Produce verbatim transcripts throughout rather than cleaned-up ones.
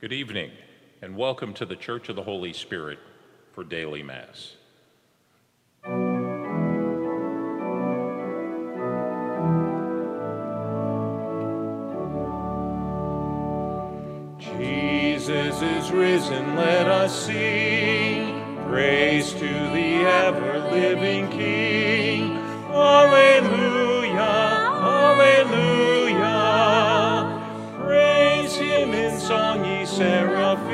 Good evening, and welcome to the Church of the Holy Spirit for Daily Mass. Jesus is risen, let us sing. Praise to the ever-living King. Alleluia, alleluia. Praise him in song, ye seraphim.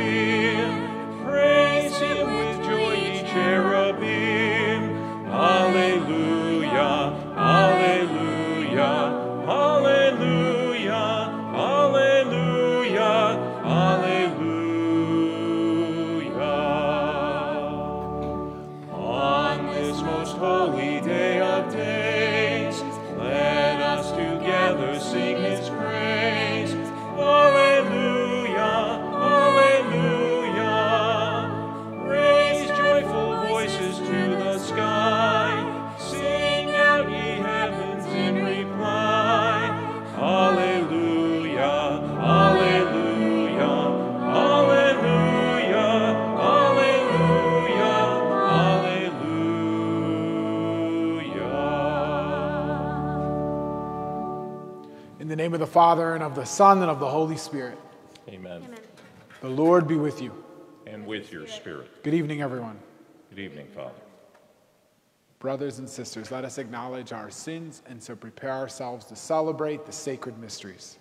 Praise him with joy, ye cherubim. Alleluia, alleluia. In the name of the Father, and of the Son, and of the Holy Spirit. Amen. Amen. The Lord be with you. And with your spirit. Good evening, everyone. Good evening, Father. Brothers and sisters, let us acknowledge our sins and so prepare ourselves to celebrate the sacred mysteries.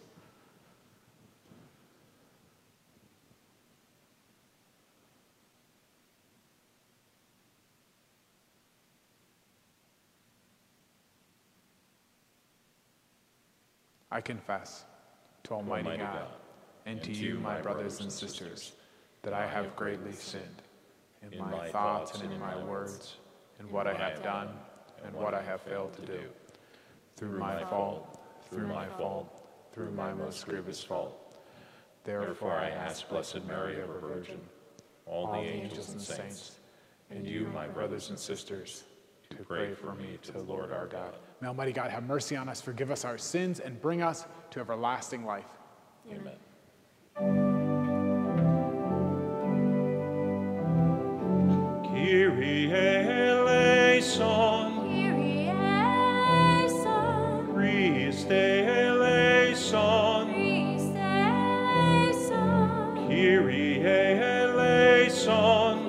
I confess to Almighty, Almighty God, God and, and to you, my brothers and sisters, that I have greatly sinned in my thoughts and in my words, in what I have done and what I have failed to do, through my fault, through my fault, through my most grievous fault. Therefore I ask Blessed Mary, ever Virgin, all the angels and saints, and you, my brothers and sisters, to pray for me to the Lord our God. May Almighty God have mercy on us, forgive us our sins, and bring us to everlasting life. Amen. Kyrie eleison. Kyrie eleison. Christe eleison. Christe eleison. Kyrie eleison.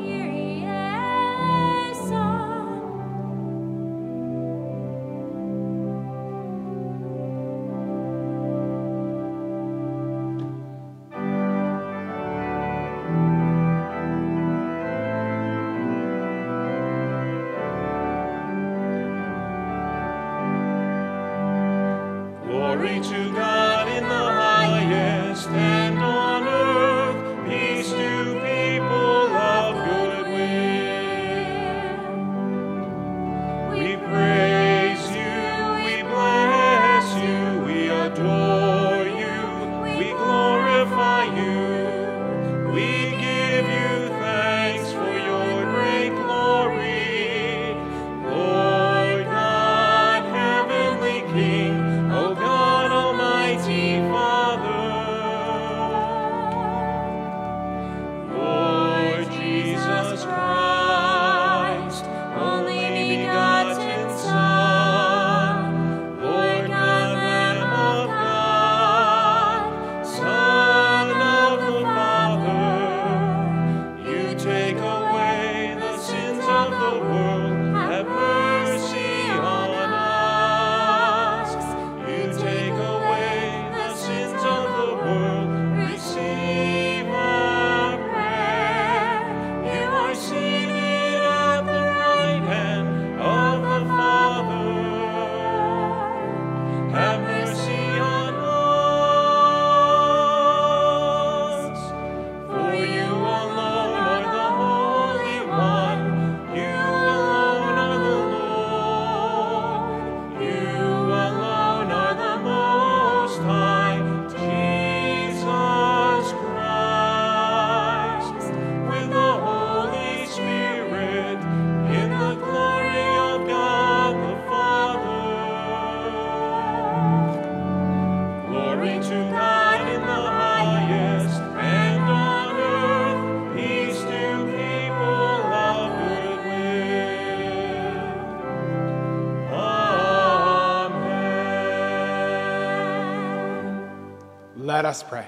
Let us pray.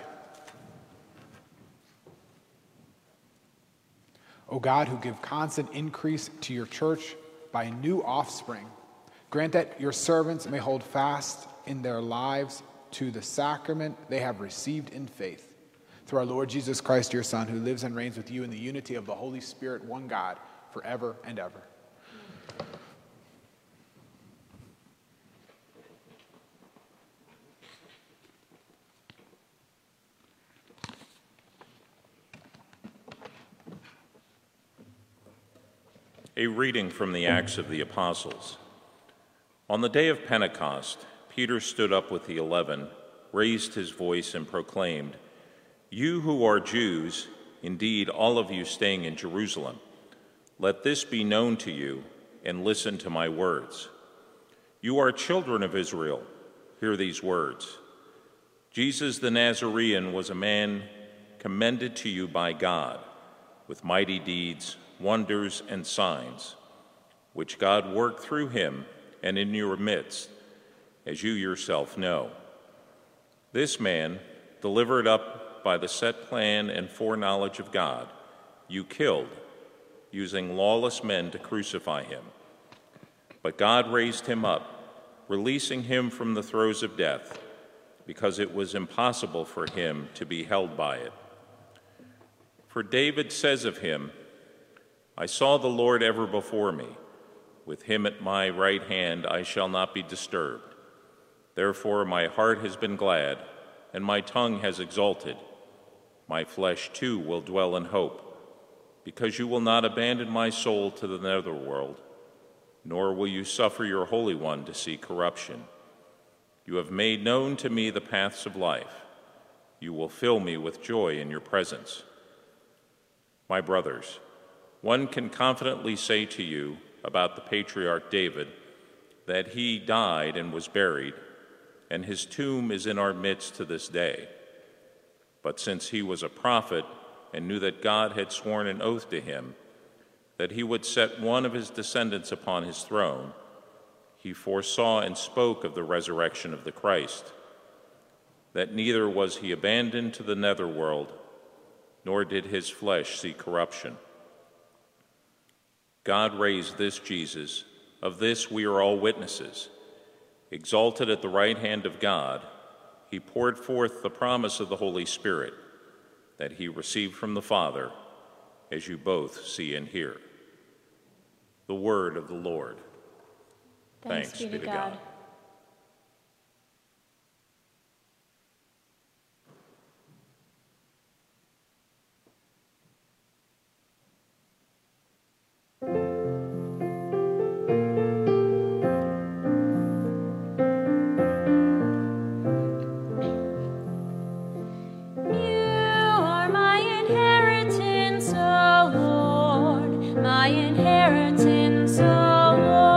O God, who give constant increase to your church by a new offspring, grant that your servants may hold fast in their lives to the sacrament they have received in faith. Through our Lord Jesus Christ, your Son, who lives and reigns with you in the unity of the Holy Spirit, one God, forever and ever. A reading from the Acts of the Apostles. On the day of Pentecost, Peter stood up with the eleven, raised his voice, and proclaimed, "You who are Jews, indeed all of you staying in Jerusalem, let this be known to you, and listen to my words. You are children of Israel. Hear these words. Jesus the Nazarene was a man commended to you by God, with mighty deeds, wonders, and signs, which God worked through him and in your midst, as you yourself know. This man, delivered up by the set plan and foreknowledge of God, you killed, using lawless men to crucify him. But God raised him up, releasing him from the throes of death, because it was impossible for him to be held by it. For David says of him, I saw the Lord ever before me. With him at my right hand, I shall not be disturbed. Therefore, my heart has been glad, and my tongue has exulted. My flesh, too, will dwell in hope, because you will not abandon my soul to the netherworld, nor will you suffer your Holy One to see corruption. You have made known to me the paths of life. You will fill me with joy in your presence. My brothers, one can confidently say to you about the patriarch David that he died and was buried, and his tomb is in our midst to this day. But since he was a prophet and knew that God had sworn an oath to him, that he would set one of his descendants upon his throne, he foresaw and spoke of the resurrection of the Christ, that neither was he abandoned to the netherworld, nor did his flesh see corruption. God raised this Jesus, of this we are all witnesses. Exalted at the right hand of God, he poured forth the promise of the Holy Spirit that he received from the Father, as you both see and hear." The word of the Lord. Thanks, Thanks be, be to God. God. My inheritance, O Lord.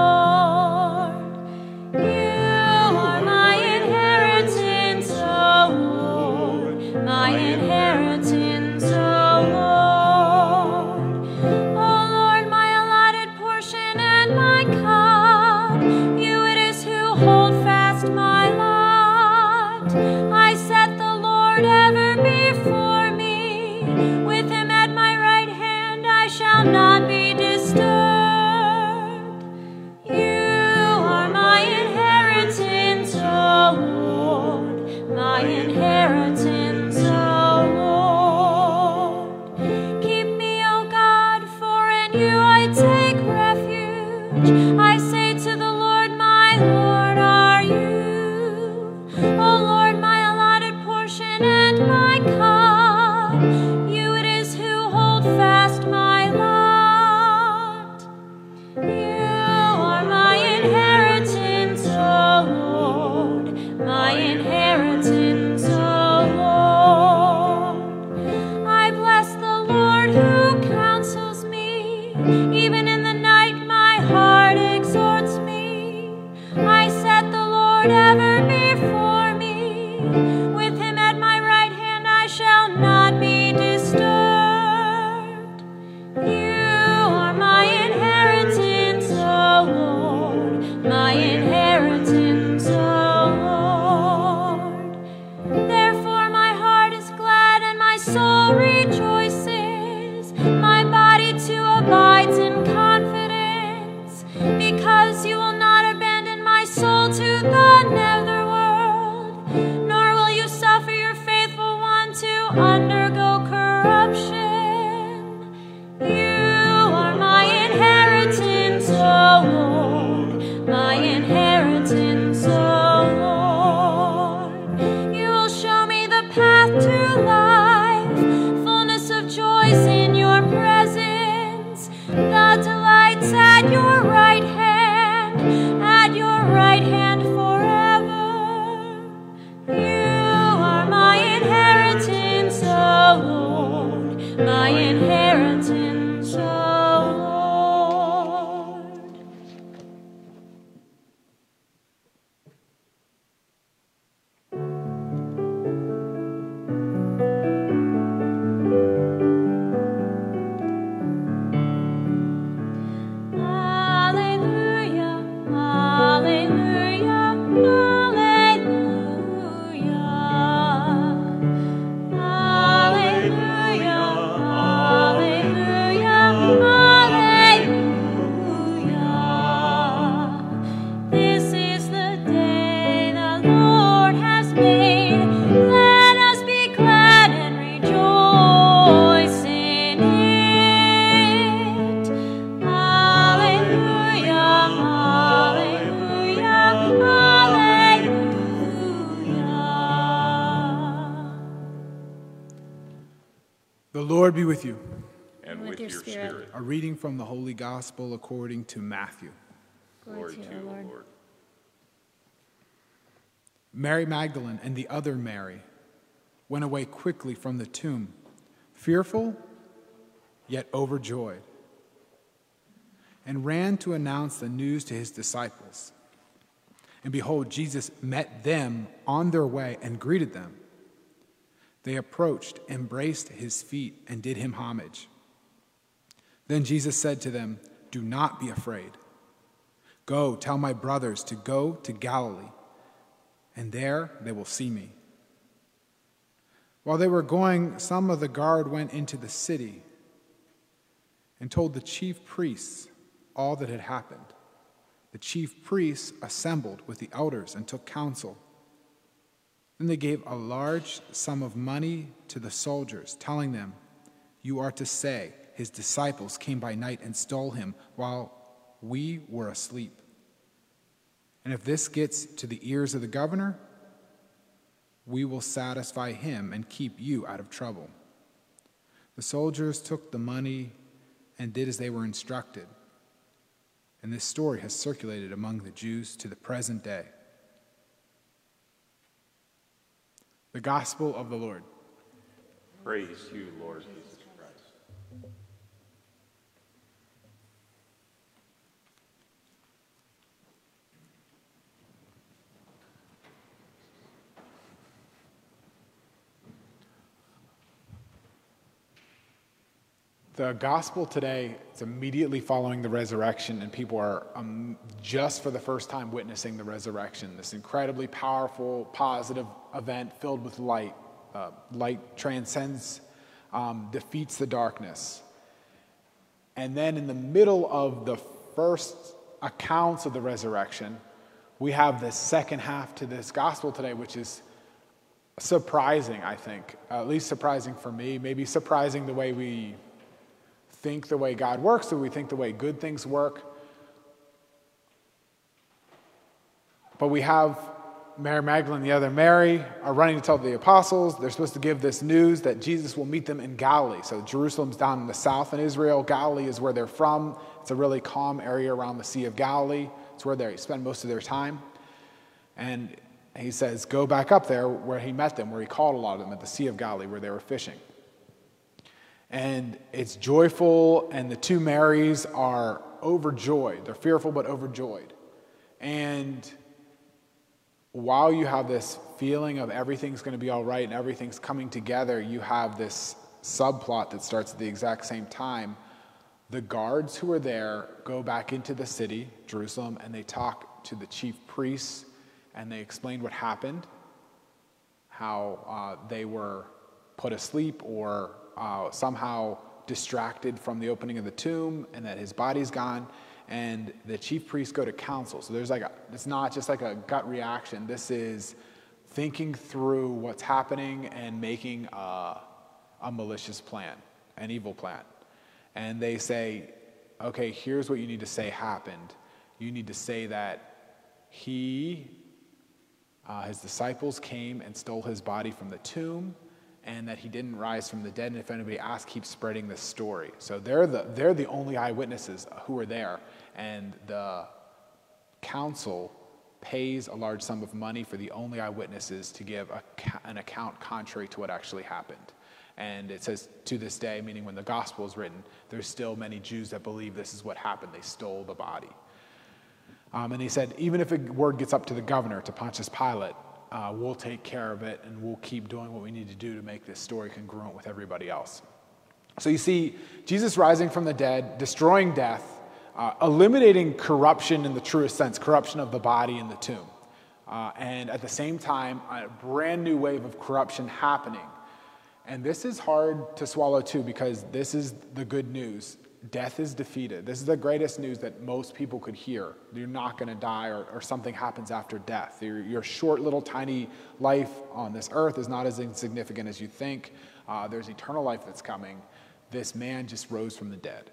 The Lord be with you. And, and with your, your spirit. spirit. A reading from the Holy Gospel according to Matthew. Glory, Glory to you, O Lord. Lord. Mary Magdalene and the other Mary went away quickly from the tomb, fearful yet overjoyed, and ran to announce the news to his disciples. And behold, Jesus met them on their way and greeted them. They approached, embraced his feet, and did him homage. Then Jesus said to them, "Do not be afraid. Go, tell my brothers to go to Galilee, and there they will see me." While they were going, some of the guard went into the city and told the chief priests all that had happened. The chief priests assembled with the elders and took counsel. Then they gave a large sum of money to the soldiers, telling them, "You are to say, his disciples came by night and stole him while we were asleep. And if this gets to the ears of the governor, we will satisfy him and keep you out of trouble." The soldiers took the money and did as they were instructed. And this story has circulated among the Jews to the present day. The Gospel of the Lord. Praise you, Lord Jesus Christ. The gospel today is immediately following the resurrection, and people are um, just for the first time witnessing the resurrection, this incredibly powerful, positive event filled with light. Uh, light transcends, um, defeats the darkness. And then in the middle of the first accounts of the resurrection, we have the second half to this gospel today, which is surprising, I think, at least surprising for me, maybe surprising the way we think the way God works, that we think the way good things work. But we have Mary Magdalene, the other Mary, are running to tell the apostles. They're supposed to give this news that Jesus will meet them in Galilee. So Jerusalem's down in the south in Israel. Galilee is where they're from. It's a really calm area around the Sea of Galilee. It's where they spend most of their time. And he says, go back up there where he met them, where he called a lot of them at the Sea of Galilee, where they were fishing. And it's joyful, and the two Marys are overjoyed. They're fearful but overjoyed. And while you have this feeling of everything's going to be all right and everything's coming together, you have this subplot that starts at the exact same time. The guards who are there go back into the city, Jerusalem, and they talk to the chief priests, and they explain what happened, how uh, they were put asleep or Uh, somehow distracted from the opening of the tomb, and that his body's gone, and the chief priests go to council. So there's like a, it's not just like a gut reaction. This is thinking through what's happening and making a, a malicious plan, an evil plan. And they say, okay, here's what you need to say happened. You need to say that he, uh, his disciples came and stole his body from the tomb, and that he didn't rise from the dead, and if anybody asks, keep spreading this story. So they're the, they're the only eyewitnesses who were there, and the council pays a large sum of money for the only eyewitnesses to give a, an account contrary to what actually happened. And it says, to this day, meaning when the gospel is written, there's still many Jews that believe this is what happened. They stole the body. Um, and he said, even if a word gets up to the governor, to Pontius Pilate, Uh, we'll take care of it, and we'll keep doing what we need to do to make this story congruent with everybody else. So you see Jesus rising from the dead, destroying death, uh, eliminating corruption in the truest sense, corruption of the body in the tomb. Uh, and at the same time, a brand new wave of corruption happening. And this is hard to swallow too, because this is the good news. Death is defeated. This is the greatest news that most people could hear. You're not going to die, or, or something happens after death. Your, your short little tiny life on this earth is not as insignificant as you think. Uh, there's eternal life that's coming. This man just rose from the dead.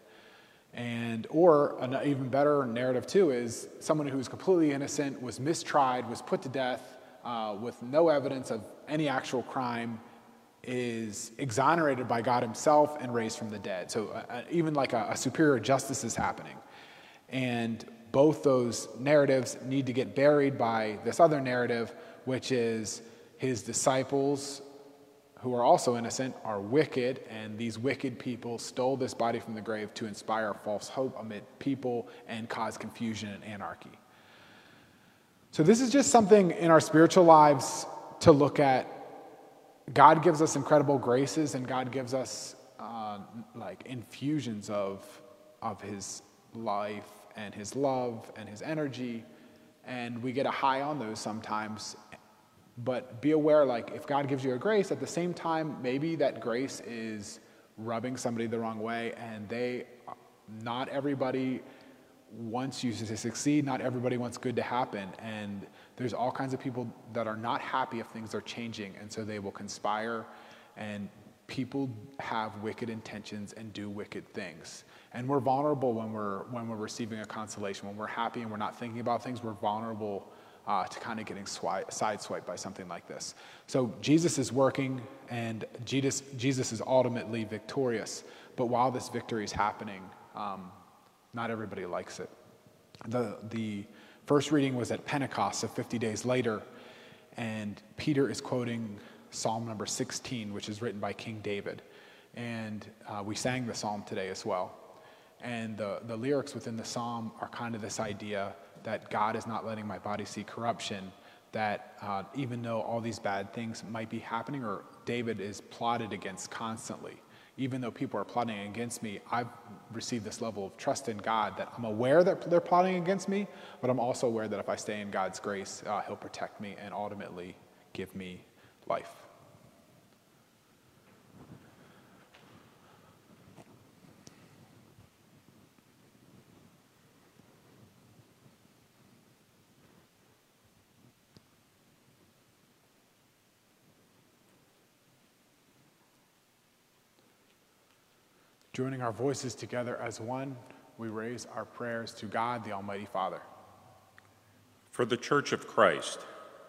And, or an even better narrative too is someone who was completely innocent, was mistried, was put to death uh, with no evidence of any actual crime, is exonerated by God himself and raised from the dead. So uh, even like a, a superior justice is happening. And both those narratives need to get buried by this other narrative, which is his disciples, who are also innocent, are wicked, and these wicked people stole this body from the grave to inspire false hope amid people and cause confusion and anarchy. So this is just something in our spiritual lives to look at. God gives us incredible graces, and God gives us uh, like infusions of, of his life and his love and his energy, and we get a high on those sometimes. But be aware, like, if God gives you a grace, at the same time, maybe that grace is rubbing somebody the wrong way, and they, not everybody wants you to succeed, not everybody wants good to happen, and there's all kinds of people that are not happy if things are changing, and so they will conspire, and people have wicked intentions and do wicked things. And we're vulnerable when we're, when we're receiving a consolation. When we're happy and we're not thinking about things, we're vulnerable Uh, to kind of getting swi- sideswiped by something like this. So Jesus is working, and Jesus, Jesus is ultimately victorious. But while this victory is happening, um, not everybody likes it. The, the first reading was at Pentecost, so fifty days later, and Peter is quoting Psalm number sixteen, which is written by King David. And uh, we sang the psalm today as well. And the, the lyrics within the psalm are kind of this idea that God is not letting my body see corruption, that uh, even though all these bad things might be happening, or David is plotted against constantly, even though people are plotting against me, I've received this level of trust in God that I'm aware that they're plotting against me, but I'm also aware that if I stay in God's grace, uh, he'll protect me and ultimately give me life. Joining our voices together as one, we raise our prayers to God, the Almighty Father. For the Church of Christ,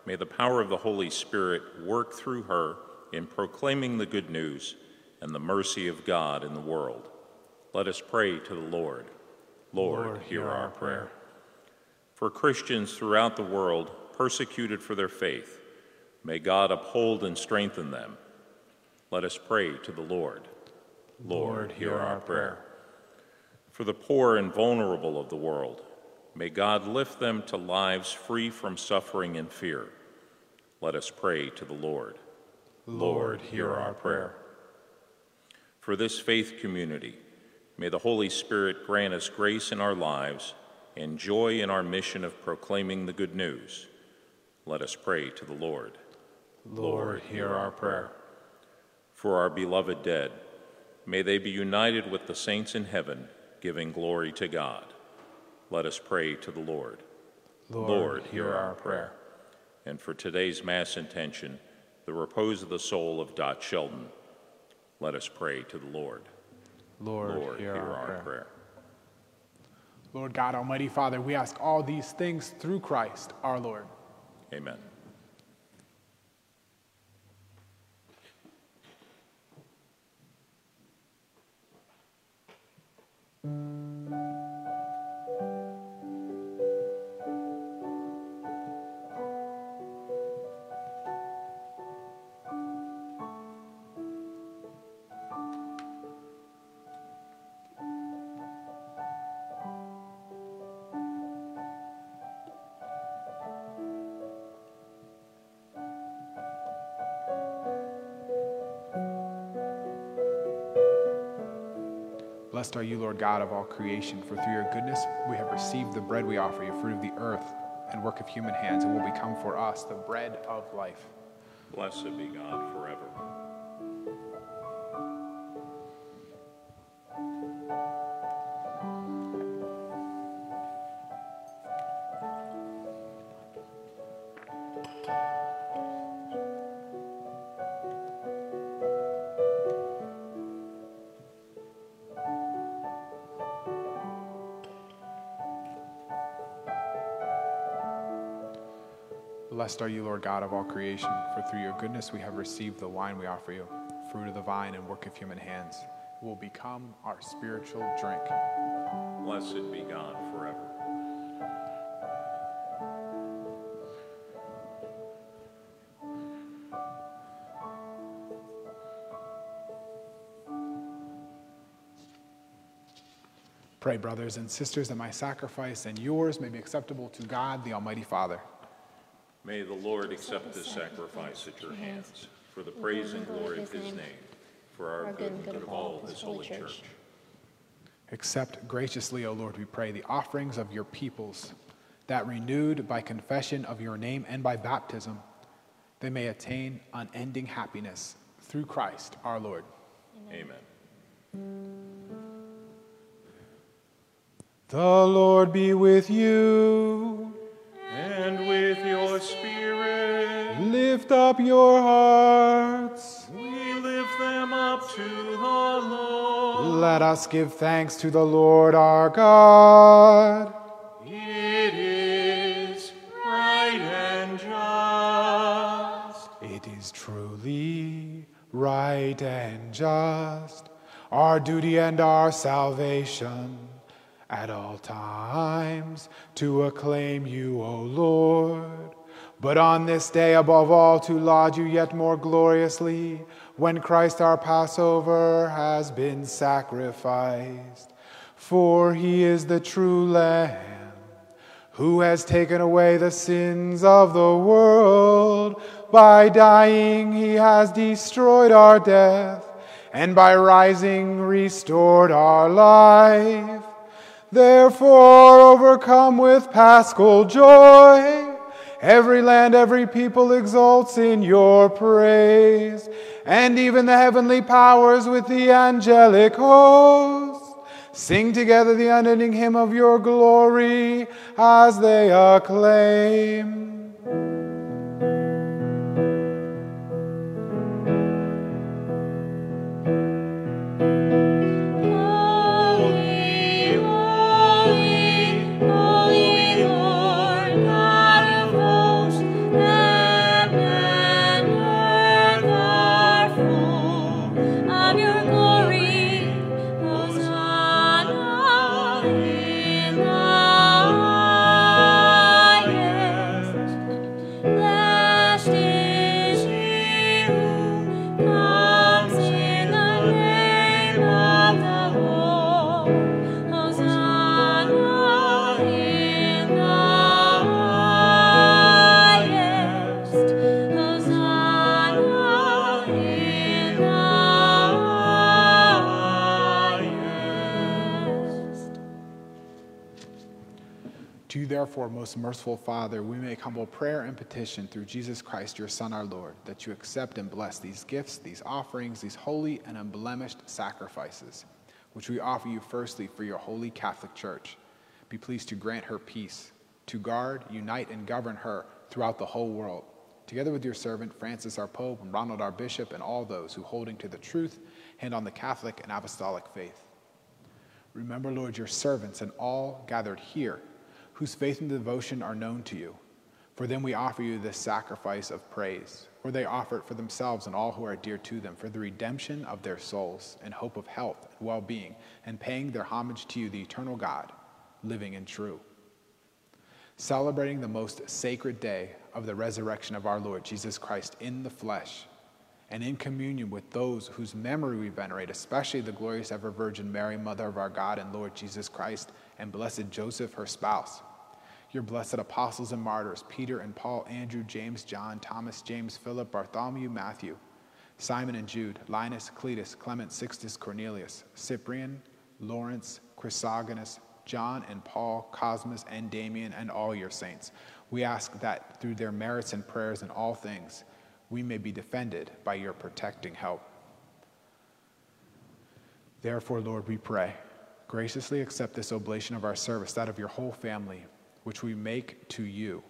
may the power of the Holy Spirit work through her in proclaiming the good news and the mercy of God in the world. Let us pray to the Lord. Lord, Lord hear, hear our prayer. prayer. For Christians throughout the world persecuted for their faith, may God uphold and strengthen them. Let us pray to the Lord. Lord, hear our prayer. For the poor and vulnerable of the world, may God lift them to lives free from suffering and fear. Let us pray to the Lord. Lord, hear our prayer. For this faith community, may the Holy Spirit grant us grace in our lives and joy in our mission of proclaiming the good news. Let us pray to the Lord. Lord, hear our prayer. For our beloved dead, may they be united with the saints in heaven, giving glory to God. Let us pray to the Lord. Lord, Lord hear our prayer. And for today's Mass intention, the repose of the soul of Dot Sheldon, let us pray to the Lord. Lord, Lord hear, hear our, our prayer. prayer. Lord God, Almighty Father, we ask all these things through Christ our Lord. Amen. Blessed are you, Lord God of all creation, for through your goodness we have received the bread we offer you, fruit of the earth and work of human hands, and will become for us the bread of life. Blessed be God forever. Blessed are you, Lord God of all creation, for through your goodness we have received the wine we offer you, fruit of the vine and work of human hands, will become our spiritual drink. Blessed be God forever. Pray, brothers and sisters, that my sacrifice and yours may be acceptable to God, the Almighty Father. May the Lord accept this sacrifice at your hands for the praise and glory of his name, for our good and good of all his holy church. Accept graciously, O Lord, we pray, the offerings of your peoples, that renewed by confession of your name and by baptism, they may attain unending happiness through Christ our Lord. Amen. Amen. The Lord be with you, and with your spirit. Lift up your hearts. We lift them up to the Lord. Let us give thanks to the Lord our God. It is right and just. It is truly right and just, our duty and our salvation, at all times to acclaim you, O Lord, but on this day above all to laud you yet more gloriously, when Christ our Passover has been sacrificed. For he is the true Lamb, who has taken away the sins of the world. By dying he has destroyed our death, and by rising restored our life. Therefore, overcome with paschal joy, every land, every people exults in your praise, and even the heavenly powers with the angelic hosts sing together the unending hymn of your glory as they acclaim. Therefore, most merciful Father, we make humble prayer and petition through Jesus Christ, your Son, our Lord, that you accept and bless these gifts, these offerings, these holy and unblemished sacrifices, which we offer you firstly for your holy Catholic Church. Be pleased to grant her peace, to guard, unite, and govern her throughout the whole world, together with your servant Francis, our Pope, and Ronald, our Bishop, and all those who, holding to the truth, hand on the Catholic and Apostolic faith. Remember, Lord, your servants and all gathered here, whose faith and devotion are known to you. For them we offer you this sacrifice of praise, for they offer it for themselves and all who are dear to them, for the redemption of their souls, and hope of health and well-being, and paying their homage to you, the eternal God, living and true. Celebrating the most sacred day of the resurrection of our Lord Jesus Christ in the flesh, and in communion with those whose memory we venerate, especially the glorious ever Virgin Mary, Mother of our God and Lord Jesus Christ, and blessed Joseph, her spouse, your blessed apostles and martyrs, Peter and Paul, Andrew, James, John, Thomas, James, Philip, Bartholomew, Matthew, Simon and Jude, Linus, Cletus, Clement, Sixtus, Cornelius, Cyprian, Lawrence, Chrysogonus, John and Paul, Cosmas and Damian, and all your saints. We ask that through their merits and prayers in all things, we may be defended by your protecting help. Therefore, Lord, we pray, graciously accept this oblation of our service, that of your whole family, which we make to you,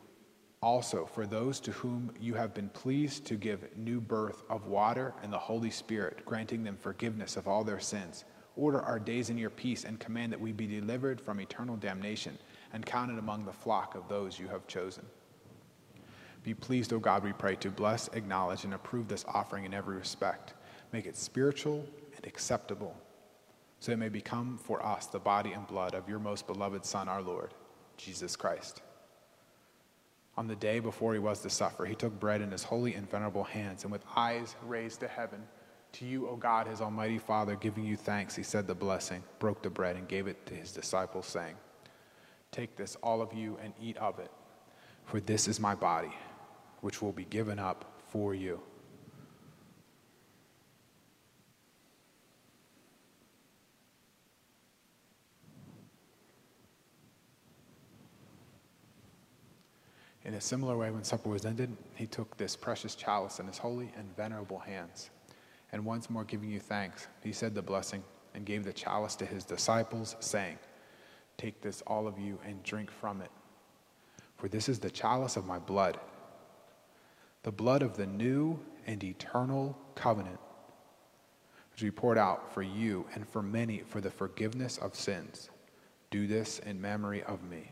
also for those to whom you have been pleased to give new birth of water and the Holy Spirit, granting them forgiveness of all their sins. Order our days in your peace, and command that we be delivered from eternal damnation and counted among the flock of those you have chosen. Be pleased, O God, we pray, to bless, acknowledge, and approve this offering in every respect, make it spiritual and acceptable, so it may become for us the body and blood of your most beloved Son, our Lord, Jesus Christ. On the day before he was to suffer, he took bread in his holy and venerable hands, and with eyes raised to heaven, to you, O God, his almighty Father, giving you thanks, he said the blessing, broke the bread, and gave it to his disciples, saying, "Take this, all of you, and eat of it, for this is my body, which will be given up for you." In a similar way, when supper was ended, he took this precious chalice in his holy and venerable hands, and once more giving you thanks, he said the blessing and gave the chalice to his disciples, saying, "Take this, all of you, and drink from it, for this is the chalice of my blood, the blood of the new and eternal covenant, which we poured out for you and for many for the forgiveness of sins. Do this in memory of me."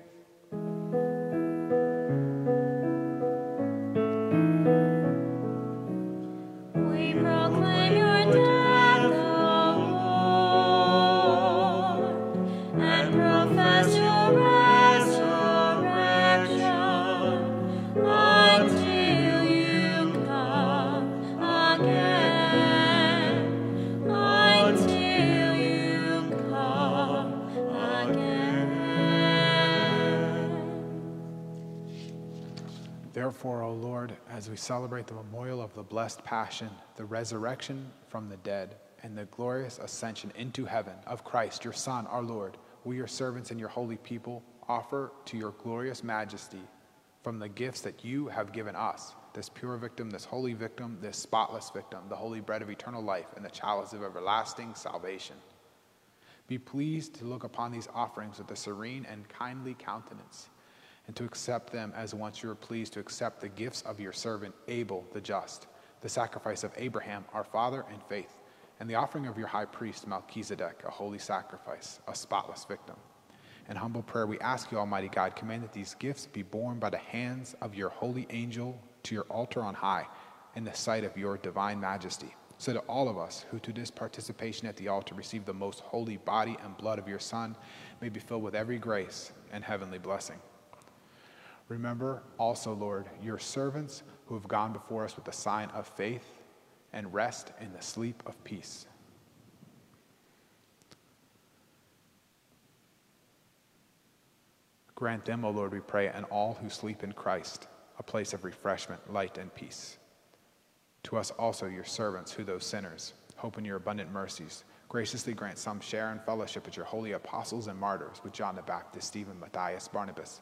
We proclaim your death, O Lord, and profess your resurrection until you come again, until Therefore, O Lord, as we celebrate the memorial of the blessed passion, the resurrection from the dead, and the glorious ascension into heaven of Christ, your Son, our Lord, we, your servants and your holy people, offer to your glorious majesty from the gifts that you have given us, this pure victim, this holy victim, this spotless victim, the holy bread of eternal life, and the chalice of everlasting salvation. Be pleased to look upon these offerings with a serene and kindly countenance, and to accept them as once you were pleased to accept the gifts of your servant Abel the just, the sacrifice of Abraham, our father in faith, and the offering of your high priest Melchizedek, a holy sacrifice, a spotless victim. In humble prayer we ask you, Almighty God, command that these gifts be borne by the hands of your holy angel to your altar on high, in the sight of your divine majesty, so that all of us who to this participation at the altar receive the most holy body and blood of your Son may be filled with every grace and heavenly blessing. Remember also, Lord, your servants who have gone before us with the sign of faith, and rest in the sleep of peace. Grant them, O Lord, we pray, and all who sleep in Christ, a place of refreshment, light, and peace. To us also, your servants, who though sinners, hope in your abundant mercies, graciously grant some share in fellowship with your holy apostles and martyrs, with John the Baptist, Stephen, Matthias, Barnabas,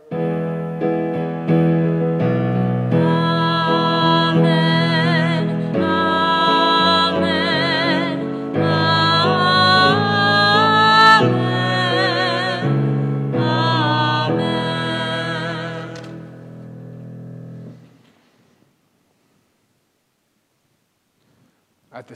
At the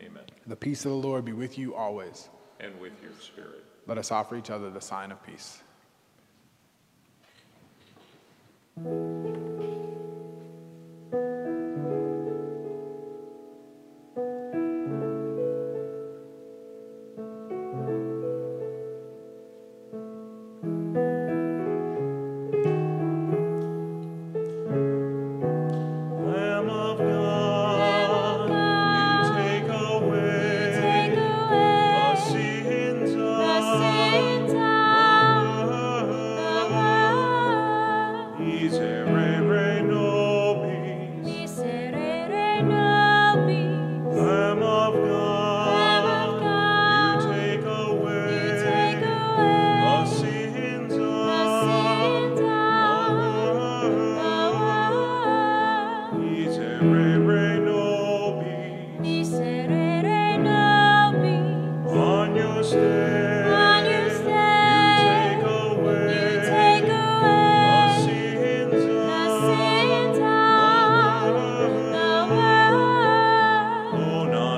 Amen. The peace of the Lord be with you always. And with your spirit. Let us offer each other the sign of peace.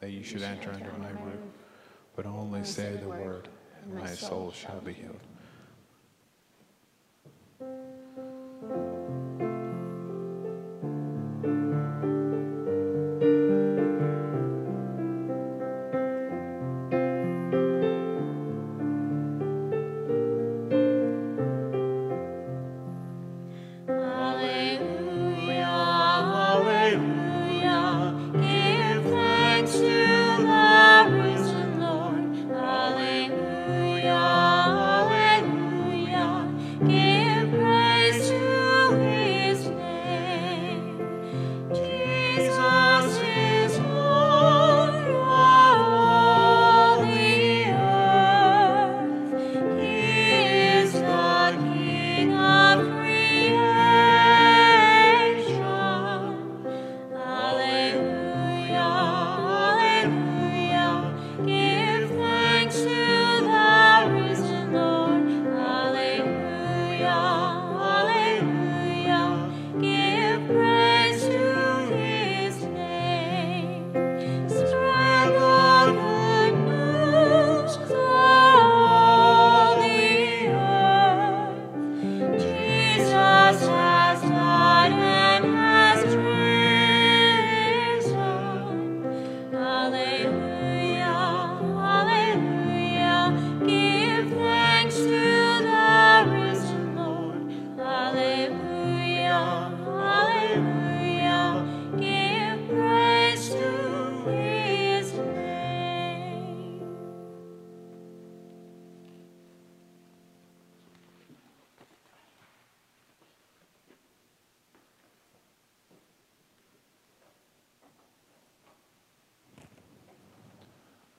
that you should enter under my roof, but only say the word, and my soul shall be healed.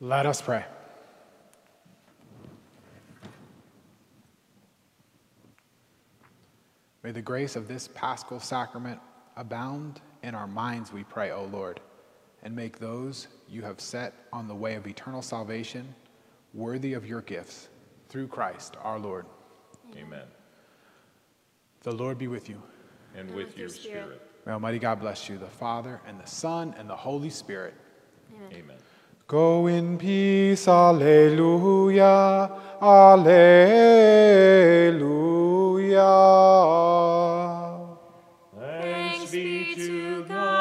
Let us pray. May the grace of this Paschal Sacrament abound in our minds, we pray, O Lord, and make those you have set on the way of eternal salvation worthy of your gifts, through Christ our Lord. Amen. The Lord be with you. And, and with, with your spirit. spirit. May Almighty God bless you, the Father, and the Son, and the Holy Spirit. Amen. Amen. Go in peace, alleluia, alleluia. Thanks be to God.